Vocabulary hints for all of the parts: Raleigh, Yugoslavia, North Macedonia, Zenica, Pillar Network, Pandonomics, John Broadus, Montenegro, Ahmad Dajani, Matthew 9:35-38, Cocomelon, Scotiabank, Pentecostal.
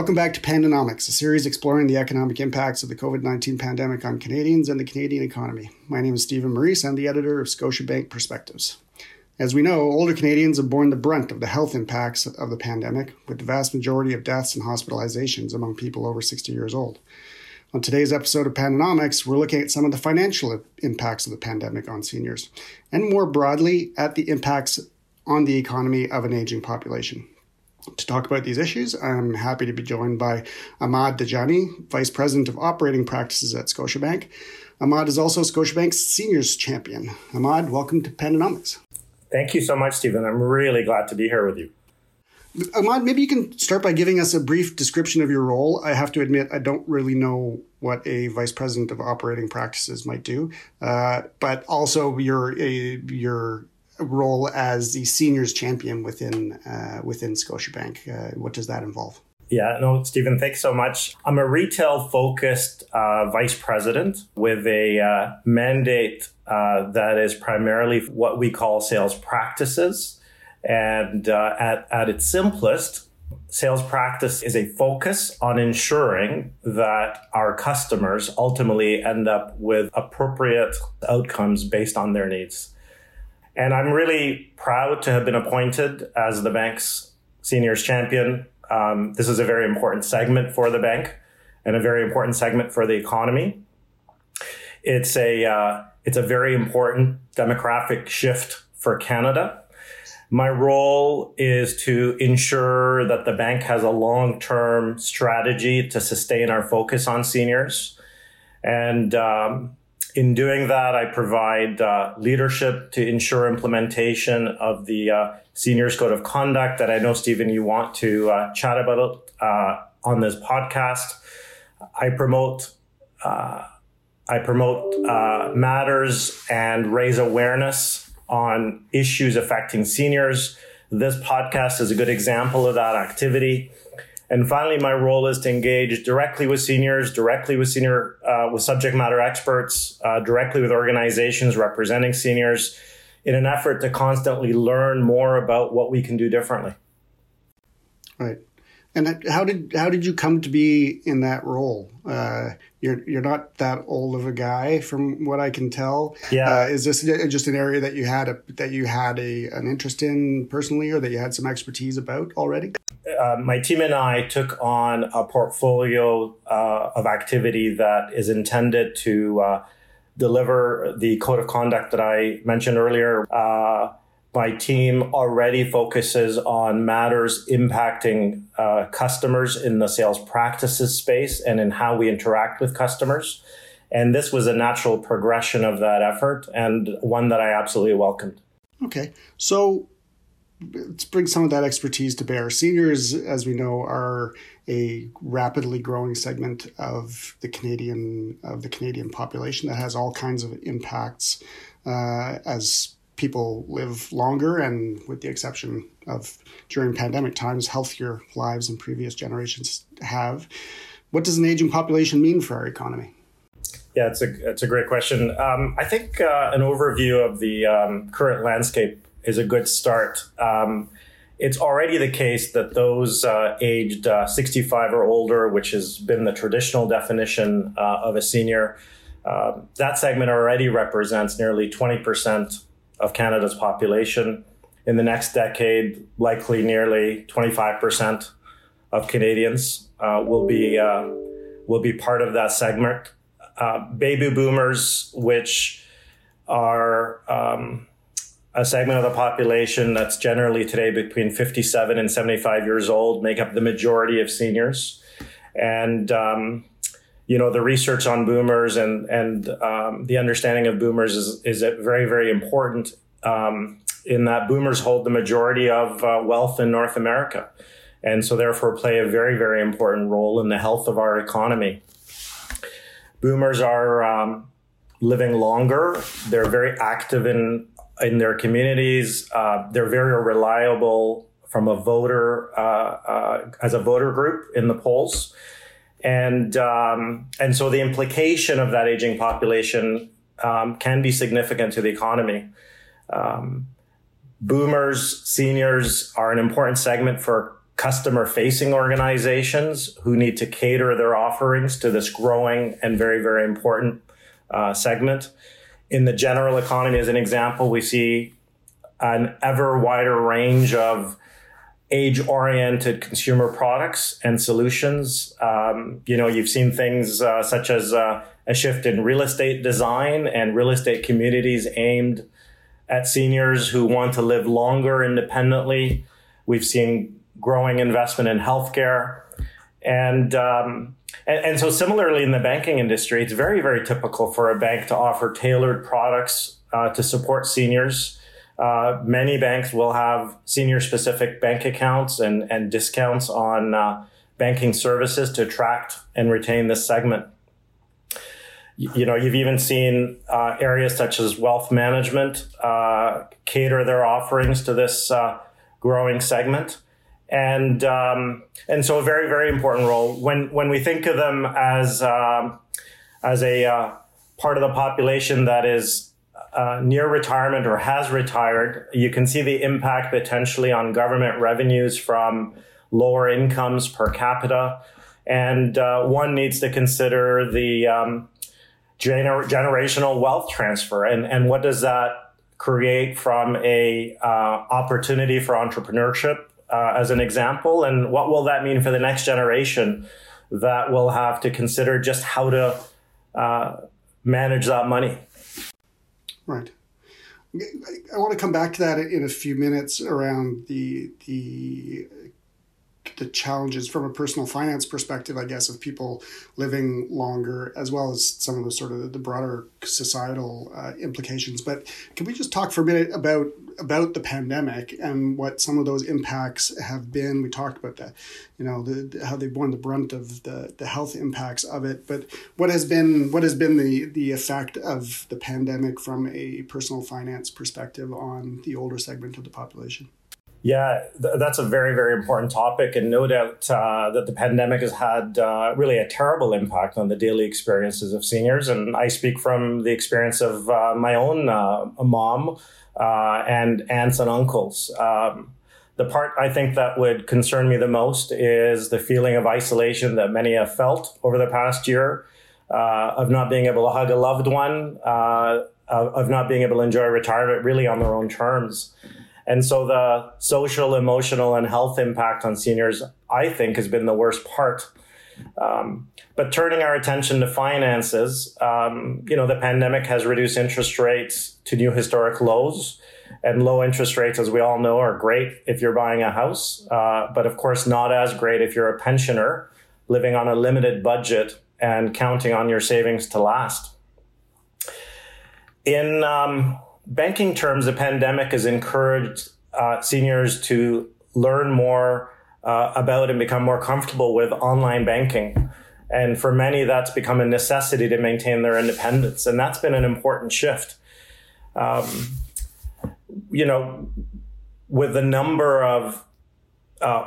Welcome back to Pandonomics, a series exploring the economic impacts of the COVID-19 pandemic on Canadians and the Canadian economy. My name is Stephen Maurice. I'm the editor of Scotiabank Perspectives. As we know, older Canadians have borne the brunt of the health impacts of the pandemic, with the vast majority of deaths and hospitalizations among people over 60 years old. On today's episode of Pandonomics, we're looking at some of the financial impacts of the pandemic on seniors, and more broadly, at the impacts on the economy of an aging population. To talk about these issues, I'm happy to be joined by Ahmad Dajani, Vice President of Operating Practices at Scotiabank. Ahmad is also Scotiabank's Seniors Champion. Ahmad, welcome to Pandonomics. Thank you so much, Stephen. I'm really glad to be here with you. Ahmad, maybe you can start by giving us a brief description of your role. I have to admit, I don't really know what a Vice President of Operating Practices might do, but also your role as the Seniors Champion within Scotiabank. What does that involve? Yeah, no, Stephen, thanks so much. I'm a retail-focused vice president with a mandate that is primarily what we call sales practices. And at its simplest, sales practice is a focus on ensuring that our customers ultimately end up with appropriate outcomes based on their needs. And I'm really proud to have been appointed as the bank's Seniors Champion. This is a very important segment for the bank and a very important segment for the economy. It's a very important demographic shift for Canada. My role is to ensure that the bank has a long-term strategy to sustain our focus on seniors. And in doing that, I provide leadership to ensure implementation of the Seniors Code of Conduct that I know, Stephen, you want to chat about on this podcast. I promote matters and raise awareness on issues affecting seniors. This podcast is a good example of that activity. And finally, my role is to engage directly with seniors, with subject matter experts, directly with organizations representing seniors in an effort to constantly learn more about what we can do differently. Right. And how did you come to be in that role? You're not that old of a guy, from what I can tell. Yeah. Is this just an area that you had an interest in personally, or that you had some expertise about already? My team and I took on a portfolio of activity that is intended to deliver the code of conduct that I mentioned earlier. My team already focuses on matters impacting customers in the sales practices space and in how we interact with customers. And this was a natural progression of that effort and one that I absolutely welcomed. Okay. So let's bring some of that expertise to bear. Seniors, as we know, are a rapidly growing segment of the Canadian population that has all kinds of impacts as people live longer and, with the exception of during pandemic times, healthier lives than previous generations have. What does an aging population mean for our economy? Yeah, it's a great question. I think an overview of the current landscape is a good start. It's already the case that those aged 65 or older, which has been the traditional definition of a senior, that segment already represents nearly 20% of Canada's population. In the next decade, likely nearly 25% of Canadians will be part of that segment. Baby boomers, which are a segment of the population that's generally today between 57 and 75 years old, make up the majority of seniors. And the research on boomers and the understanding of boomers is very, very important in that boomers hold the majority of wealth in North America, and so therefore play a very, very important role in the health of our economy. Boomers are living longer. They're very active in their communities. They're very reliable from a voter as a voter group in the polls. And so the implication of that aging population can be significant to the economy. Boomers, seniors are an important segment for customer-facing organizations who need to cater their offerings to this growing and very, very important segment. In the general economy, as an example, we see an ever wider range of age-oriented consumer products and solutions. You've seen things such as a shift in real estate design and real estate communities aimed at seniors who want to live longer independently. We've seen growing investment in healthcare. And so similarly in the banking industry, it's very, very typical for a bank to offer tailored products to support seniors. Many banks will have senior-specific bank accounts and discounts on banking services to attract and retain this segment. You've even seen areas such as wealth management cater their offerings to this growing segment. And so a very, very important role. When we think of them as a part of the population that is near retirement or has retired, you can see the impact potentially on government revenues from lower incomes per capita. And one needs to consider the generational wealth transfer and what does that create from a opportunity for entrepreneurship. As an example, and what will that mean for the next generation that will have to consider just how to manage that money? Right. I want to come back to that in a few minutes around the challenges from a personal finance perspective, I guess, of people living longer, as well as some of the sort of the broader societal implications. But can we just talk for a minute about the pandemic and what some of those impacts have been? We talked about that, how they've borne the brunt of the health impacts of it. But what has been the effect of the pandemic from a personal finance perspective on the older segment of the population? Yeah, that's a very, very important topic. And no doubt that the pandemic has had really a terrible impact on the daily experiences of seniors. And I speak from the experience of my own mom and aunts and uncles. The part I think that would concern me the most is the feeling of isolation that many have felt over the past year, of not being able to hug a loved one, of not being able to enjoy retirement really on their own terms. And so the social, emotional, and health impact on seniors, I think, has been the worst part. But turning our attention to finances, the pandemic has reduced interest rates to new historic lows. And low interest rates, as we all know, are great if you're buying a house, but of course not as great if you're a pensioner living on a limited budget and counting on your savings to last. In banking terms, the pandemic has encouraged seniors to learn more about and become more comfortable with online banking. And for many, that's become a necessity to maintain their independence. And that's been an important shift. With the number of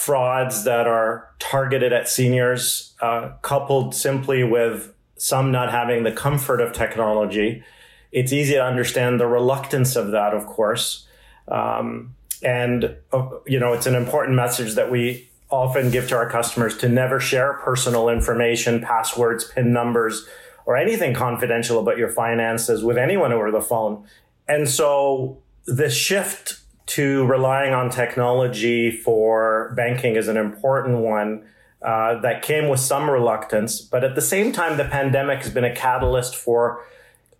frauds that are targeted at seniors, coupled simply with some not having the comfort of technology, it's easy to understand the reluctance of that, of course. It's an important message that we often give to our customers to never share personal information, passwords, PIN numbers, or anything confidential about your finances with anyone over the phone. And so the shift to relying on technology for banking is an important one that came with some reluctance. But at the same time, the pandemic has been a catalyst for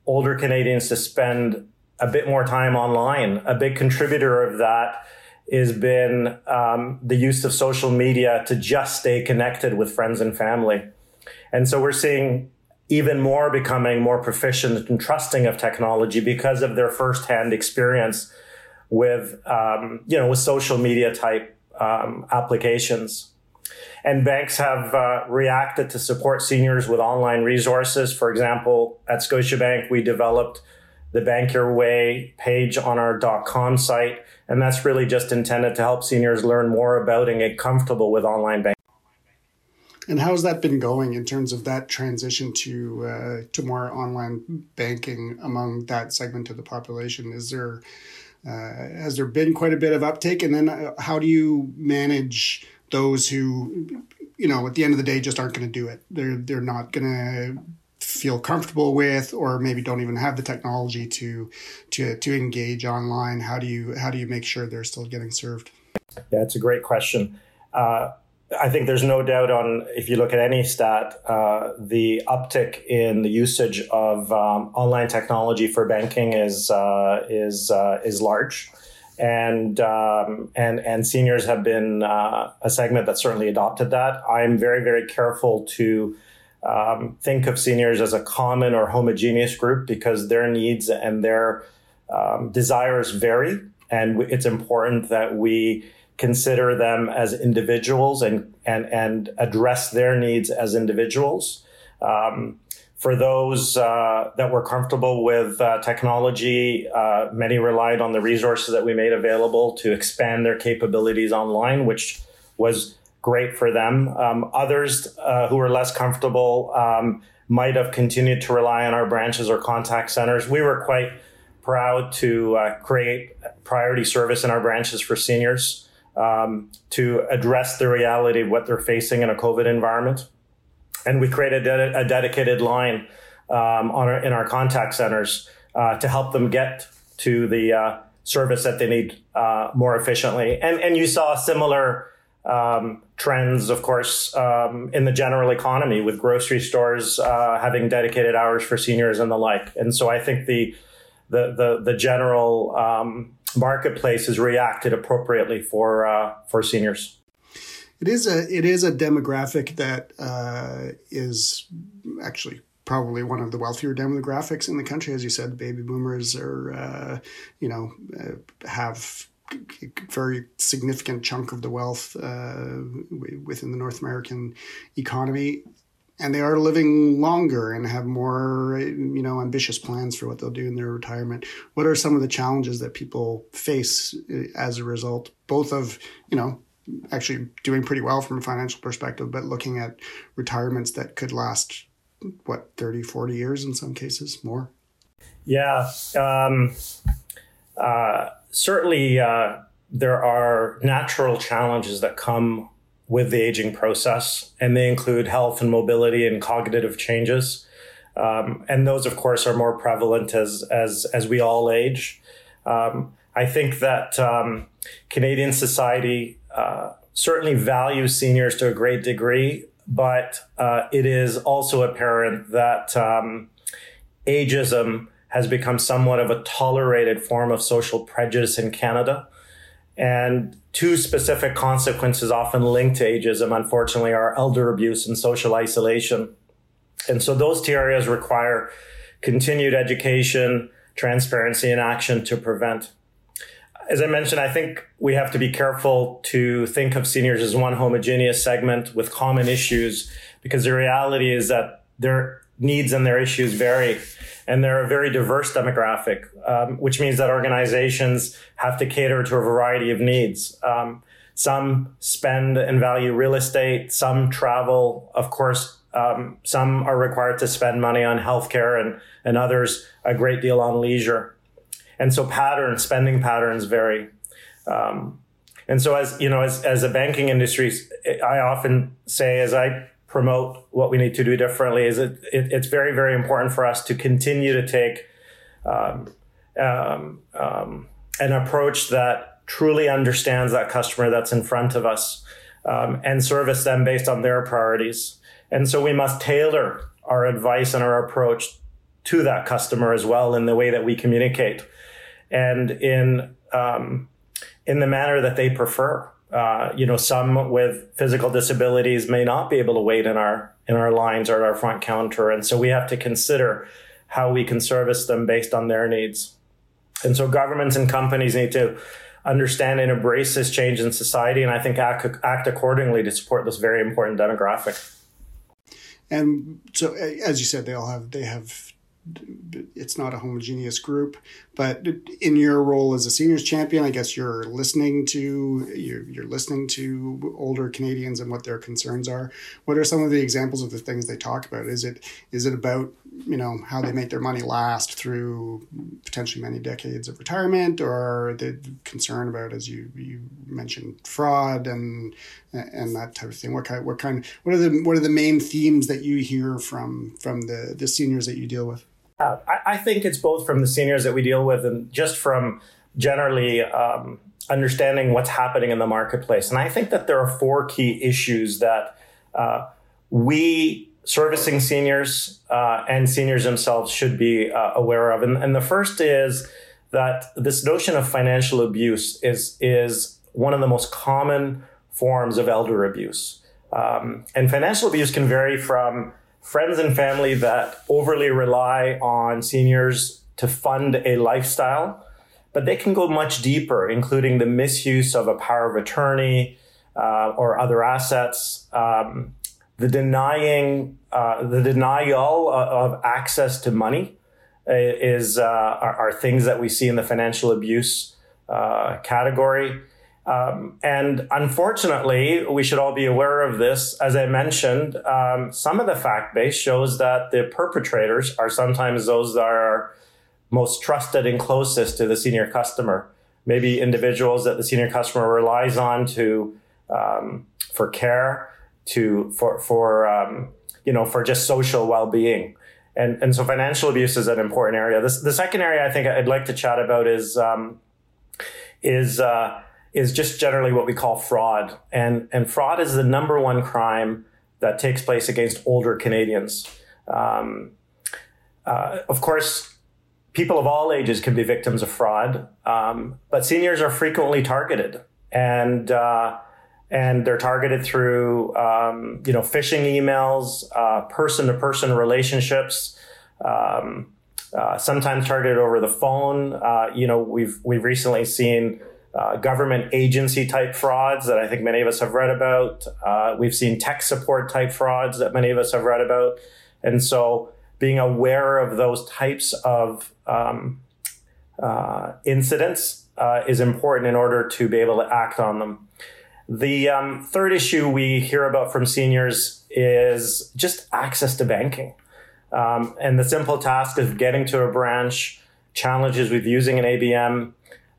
older Canadians to spend a bit more time online. A big contributor of that has been the use of social media to just stay connected with friends and family. And so we're seeing even more becoming more proficient and trusting of technology because of their firsthand experience with social media type applications. And banks have reacted to support seniors with online resources. For example, at Scotiabank, we developed the Bank Your Way page on our .com site. And that's really just intended to help seniors learn more about and get comfortable with online banking. And how's that been going in terms of that transition to more online banking among that segment of the population? Has there been quite a bit of uptake? And then how do you manage those who, you know, at the end of the day just aren't going to do it. They're not going to feel comfortable with, or maybe don't even have the technology to engage online. How do you make sure they're still getting served? That's a great question. I think there's no doubt on, if you look at any stat, the uptick in the usage of online technology for banking is large, and seniors have been a segment that certainly adopted that. I'm very, very careful to think of seniors as a common or homogeneous group, because their needs and their desires vary, and it's important that we consider them as individuals and address their needs as individuals. For those that were comfortable with technology, many relied on the resources that we made available to expand their capabilities online, which was great for them. Others who were less comfortable might have continued to rely on our branches or contact centers. We were quite proud to create priority service in our branches for seniors, to address the reality of what they're facing in a COVID environment. And we created a dedicated line in our contact centers to help them get to the service that they need more efficiently. And you saw similar trends, of course, in the general economy, with grocery stores having dedicated hours for seniors and the like. And so I think the general marketplace has reacted appropriately for seniors. It is a demographic that is actually probably one of the wealthier demographics in the country. As you said, the baby boomers are have a very significant chunk of the wealth within the North American economy. And they are living longer and have more, ambitious plans for what they'll do in their retirement. What are some of the challenges that people face as a result, both of, actually doing pretty well from a financial perspective, but looking at retirements that could last, 30, 40 years in some cases, more? Yeah. Certainly there are natural challenges that come with the aging process, and they include health and mobility and cognitive changes. And those, of course, are more prevalent as we all age. I think that Canadian society certainly values seniors to a great degree, but it is also apparent that ageism has become somewhat of a tolerated form of social prejudice in Canada. And two specific consequences often linked to ageism, unfortunately, are elder abuse and social isolation. And so those two areas require continued education, transparency, and action to prevent. As I mentioned, I think we have to be careful to think of seniors as one homogeneous segment with common issues, because the reality is that their needs and their issues vary. And they're a very diverse demographic, which means that organizations have to cater to a variety of needs. Some spend and value real estate, some travel, of course, some are required to spend money on healthcare, and others a great deal on leisure. And so spending patterns vary. And so as a banking industry, I often say, as I promote what we need to do differently, is it's very, very important for us to continue to take an approach that truly understands that customer that's in front of us, and service them based on their priorities. And so we must tailor our advice and our approach to that customer as well in the way that we communicate, and in the manner that they prefer. Some with physical disabilities may not be able to wait in our lines or at our front counter. And so we have to consider how we can service them based on their needs. And so governments and companies need to understand and embrace this change in society, and I think act accordingly to support this very important demographic. And so, as you said, they have it's not a homogeneous group, but in your role as a seniors champion, I guess you're listening to older Canadians and what their concerns are. What are some of the examples of the things they talk about? Is it about, you know, how they make their money last through potentially many decades of retirement, or the concern about, as you mentioned, fraud and that type of thing? What are the main themes that you hear from the seniors that you deal with? I think it's both from the seniors that we deal with and just from generally understanding what's happening in the marketplace. And I think that there are four key issues that we servicing seniors and seniors themselves should be aware of. And the first is that this notion of financial abuse is one of the most common forms of elder abuse. And financial abuse can vary from friends and family that overly rely on seniors to fund a lifestyle, but they can go much deeper, including the misuse of a power of attorney or other assets, the denial of access to money are things that we see in the financial abuse category. And unfortunately, we should all be aware of this. As I mentioned, some of the fact base shows that the perpetrators are sometimes those that are most trusted and closest to the senior customer. Maybe individuals that the senior customer relies on to for care, for just social well-being. And so financial abuse is an important area. The second area I think I'd like to chat about is just generally what we call fraud. And fraud is the number one crime that takes place against older Canadians. Of course, people of all ages can be victims of fraud, but seniors are frequently targeted. And they're targeted through, phishing emails, person-to-person relationships, sometimes targeted over the phone. We've recently seen government agency type frauds that I think many of us have read about. We've seen tech support type frauds that many of us have read about. And so being aware of those types of incidents is important in order to be able to act on them. The third issue we hear about from seniors is just access to banking. And the simple task of getting to a branch, challenges with using an ABM,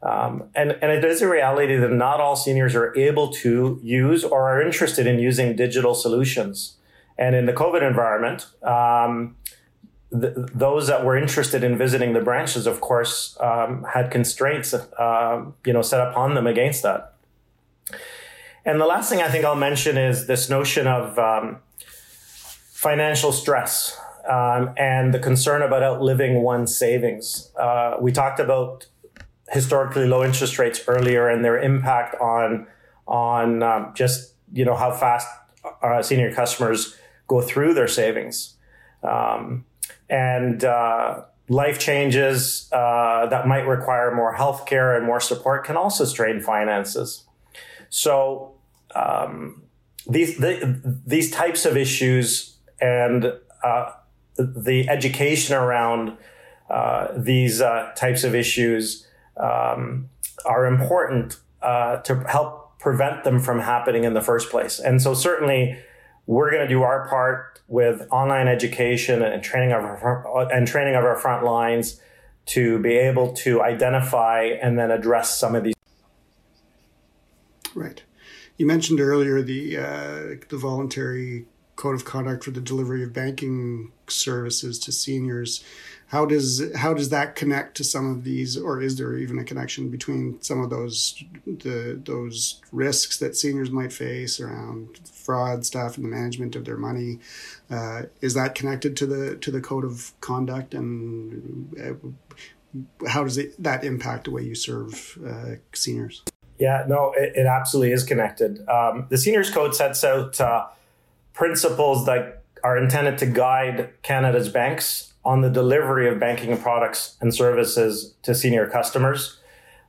and it is a reality that not all seniors are able to use or are interested in using digital solutions. And in the COVID environment, those that were interested in visiting the branches, of course, had constraints, set upon them against that. And the last thing I think I'll mention is this notion of financial stress and the concern about outliving one's savings. We talked about historically low interest rates earlier and their impact on how fast senior customers go through their savings. And life changes that might require more healthcare and more support can also strain finances. So these types of issues and the education around these types of issues are important to help prevent them from happening in the first place. And so certainly we're going to do our part with online education and training of our front lines to be able to identify and then address some of these. Right. You mentioned earlier the voluntary code of conduct for the delivery of banking services to seniors. How does that connect to some of these, or is there even a connection between some of those risks that seniors might face around fraud stuff and the management of their money? Is that connected to the code of conduct, and how does that impact the way you serve seniors? Yeah, no, it absolutely is connected. The Seniors Code sets out principles that are intended to guide Canada's banks on the delivery of banking products and services to senior customers.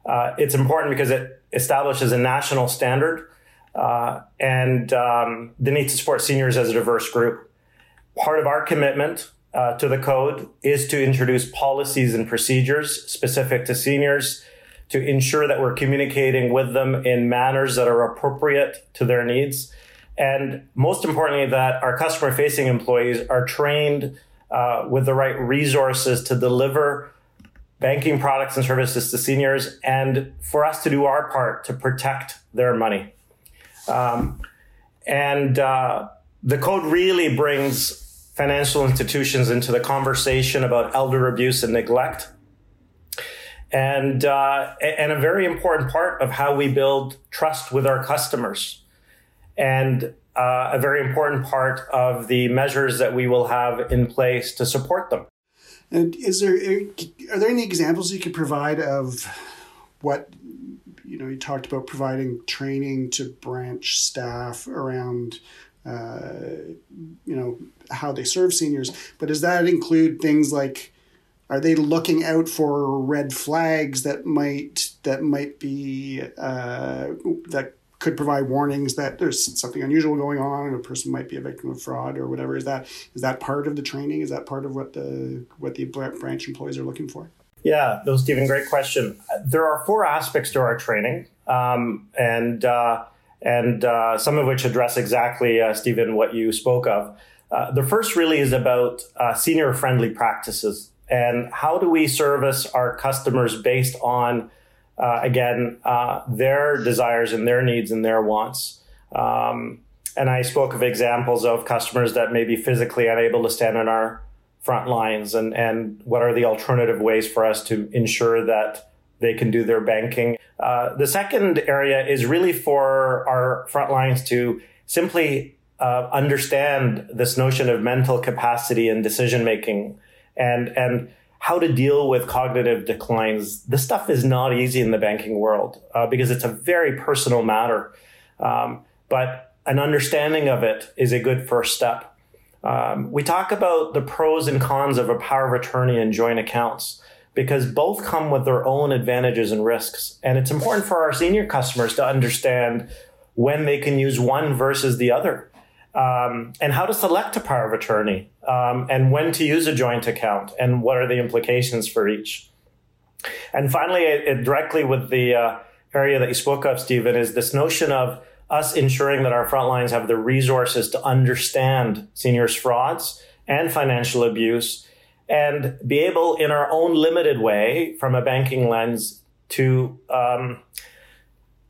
It's important because it establishes a national standard and the need to support seniors as a diverse group. Part of our commitment to the code is to introduce policies and procedures specific to seniors to ensure that we're communicating with them in manners that are appropriate to their needs. And most importantly, that our customer-facing employees are trained with the right resources to deliver banking products and services to seniors, and for us to do our part to protect their money. The code really brings financial institutions into the conversation about elder abuse and neglect. And a very important part of how we build trust with our customers. And a very important part of the measures that we will have in place to support them. And are there any examples you could provide of what, you talked about providing training to branch staff around, how they serve seniors, but does that include things like, are they looking out for red flags that could provide warnings that there's something unusual going on and a person might be a victim of fraud or whatever? Is that part of the training? Is that part of what the branch employees are looking for? Yeah, no, Stephen, great question. There are four aspects to our training, some of which address exactly, Stephen, what you spoke of. The first really is about senior-friendly practices and how do we service our customers based on their desires and their needs and their wants. And I spoke of examples of customers that may be physically unable to stand on our front lines and what are the alternative ways for us to ensure that they can do their banking. The second area is really for our front lines to simply understand this notion of mental capacity and decision-making and how to deal with cognitive declines. This stuff is not easy in the banking world because it's a very personal matter. But an understanding of it is a good first step. We talk about the pros and cons of a power of attorney and joint accounts because both come with their own advantages and risks. And it's important for our senior customers to understand when they can use one versus the other. And how to select a power of attorney, and when to use a joint account, and what are the implications for each. And finally, directly with the area that you spoke of, Stephen, is this notion of us ensuring that our frontlines have the resources to understand seniors' frauds and financial abuse, and be able, in our own limited way, from a banking lens, to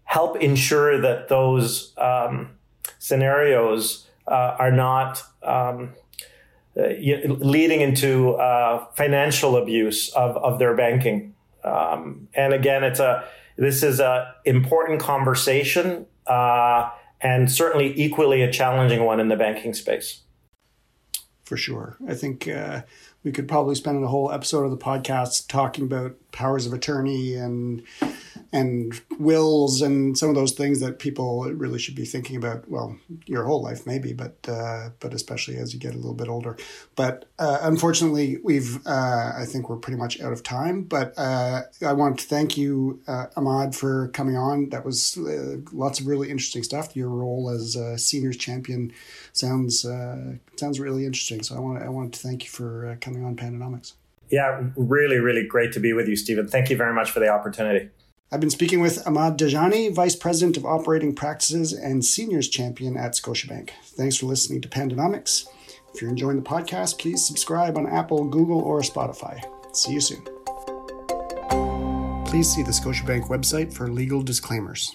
help ensure that those scenarios are not leading into financial abuse of their banking. And again, this is an important conversation and certainly equally a challenging one in the banking space. For sure. I think we could probably spend a whole episode of the podcast talking about powers of attorney and wills and some of those things that people really should be thinking about, well, your whole life maybe, but especially as you get a little bit older. But unfortunately, I think we're pretty much out of time, but I want to thank you, Ahmad, for coming on. That was lots of really interesting stuff. Your role as a seniors champion sounds really interesting. So I want to thank you for coming on Pandonomics. Yeah, really, really great to be with you, Stephen. Thank you very much for the opportunity. I've been speaking with Ahmad Dajani, Vice President of Operating Practices and Seniors Champion at Scotiabank. Thanks for listening to Pandonomics. If you're enjoying the podcast, please subscribe on Apple, Google, or Spotify. See you soon. Please see the Scotiabank website for legal disclaimers.